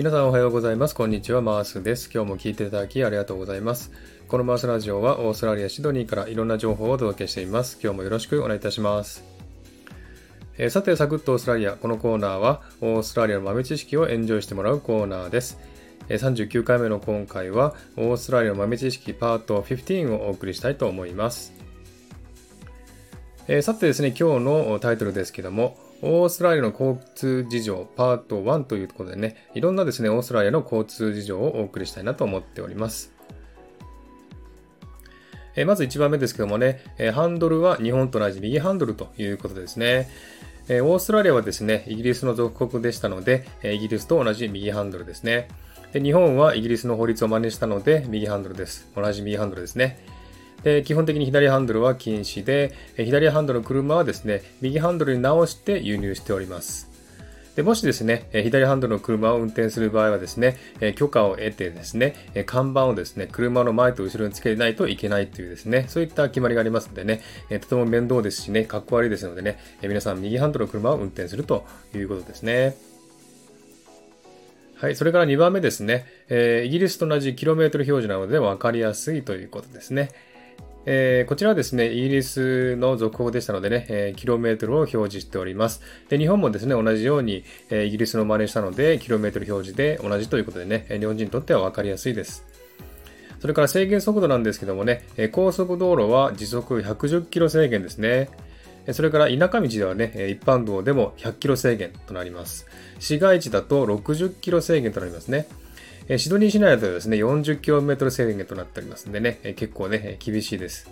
皆さんおはようございます。こんにちは。マースです。今日も聞いていただきありがとうございます。このマースラジオはオーストラリア・シドニーからいろんな情報をお届けしています。今日もよろしくお願いいたします。さて、サクッとオーストラリア。このコーナーはオーストラリアの豆知識をエンジョイしてもらうコーナーです。39回目の今回はオーストラリアの豆知識パート15をお送りしたいと思います。さてですね、今日のタイトルですけども、オーストラリアの交通事情パート1ということでね、いろんなですね、オーストラリアの交通事情をお送りしたいなと思っております。まず1番目ですけどもね、ハンドルは日本と同じ右ハンドルということですね。オーストラリアはですね、イギリスの属国でしたので、イギリスと同じ右ハンドルですね。で、日本はイギリスの法律を真似したので、右ハンドルです。同じ右ハンドルですね。で、基本的に左ハンドルは禁止で、左ハンドルの車はですね、右ハンドルに直して輸入しております。で、もしですね、左ハンドルの車を運転する場合はですね、許可を得てですね、看板をですね、車の前と後ろにつけないといけないというですね、そういった決まりがありますのでね、とても面倒ですしね、かっこ悪いですのでね、皆さん右ハンドルの車を運転するということですね。はい、それから2番目ですね、イギリスと同じキロメートル表示なので分かりやすいということですね。こちらはですね、イギリスの属国でしたのでね、キロメートルを表示しております。で、日本もですね、同じように、イギリスの真似したので、キロメートル表示で同じということでね、日本人にとっては分かりやすいです。それから制限速度なんですけどもね、高速道路は時速110キロ制限ですね。それから田舎道ではね、一般道でも100キロ制限となります。市街地だと60キロ制限となりますね。シドニー市内だとですね、40km 制限となっておりますのでね、結構ね、厳しいです。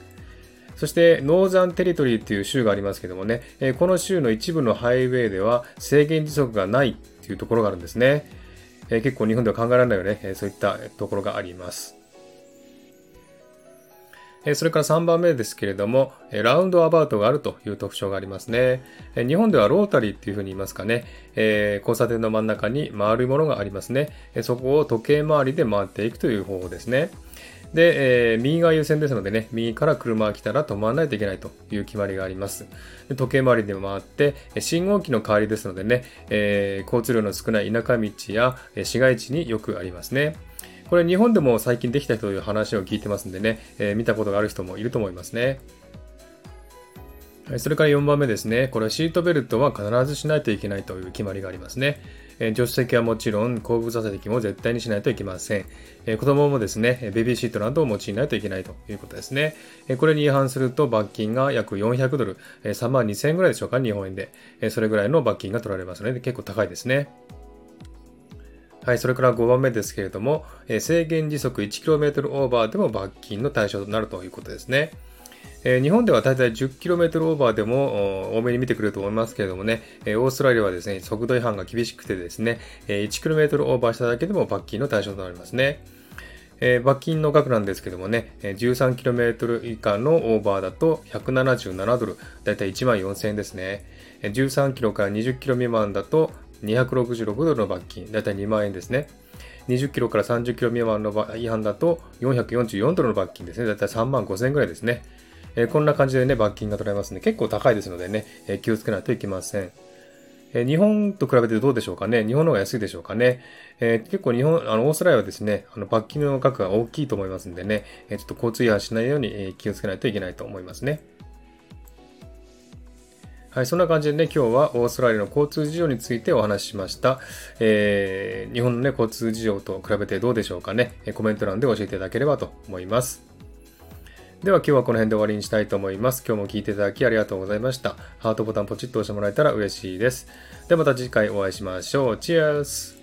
そして、ノーザンテリトリーという州がありますけどもね、この州の一部のハイウェイでは制限時速がないというところがあるんですね。結構日本では考えられないよね、そういったところがあります。それから3番目ですけれども、ラウンドアバウトがあるという特徴がありますね。日本ではロータリーというふうに言いますかね、交差点の真ん中に丸いものがありますね。そこを時計回りで回っていくという方法ですね。で、右が優先ですのでね、右から車が来たら止まらないといけないという決まりがあります。で、時計回りで回って、信号機の代わりですのでね、交通量の少ない田舎道や市街地によくありますね。これ日本でも最近できたという話を聞いてますんでね、見たことがある人もいると思いますね。それから4番目ですね。これはシートベルトは必ずしないといけないという決まりがありますね。助手席はもちろん後部座席も絶対にしないといけません。子供もですね、ベビーシートなどを用いないといけないということですね。これに違反すると罰金が約400ドル、32,000円ぐらいでしょうか、日本円で。それぐらいの罰金が取られますので、結構高いですね。はい、それから5番目ですけれども、制限時速 1km オーバーでも罰金の対象となるということですね。日本ではだいたい 10km オーバーでも多めに見てくれると思いますけれどもね、オーストラリアはですね、速度違反が厳しくてですね、1km オーバーしただけでも罰金の対象となりますね。罰金の額なんですけどもね、13km 以下のオーバーだと177ドル、だいたい 14,000 円ですね。13キロから20キロ未満だと266ドルの罰金、だいたい2万円ですね。20キロから30キロ未満の違反だと444ドルの罰金ですね。だいたい35,000円ぐらいですね。こんな感じでね、罰金が取られますね。結構高いですのでね、気をつけないといけません。日本と比べてどうでしょうかね。日本の方が安いでしょうかね。結構オーストラリアはですね、罰金の額が大きいと思いますんでね、ちょっと交通違反しないように気をつけないといけないと思いますね。はい、そんな感じでね、今日はオーストラリアの交通事情についてお話ししました。日本のね、交通事情と比べてどうでしょうかね。コメント欄で教えていただければと思います。では今日はこの辺で終わりにしたいと思います。今日も聞いていただきありがとうございました。ハートボタンポチッと押してもらえたら嬉しいです。ではまた次回お会いしましょう。チアース。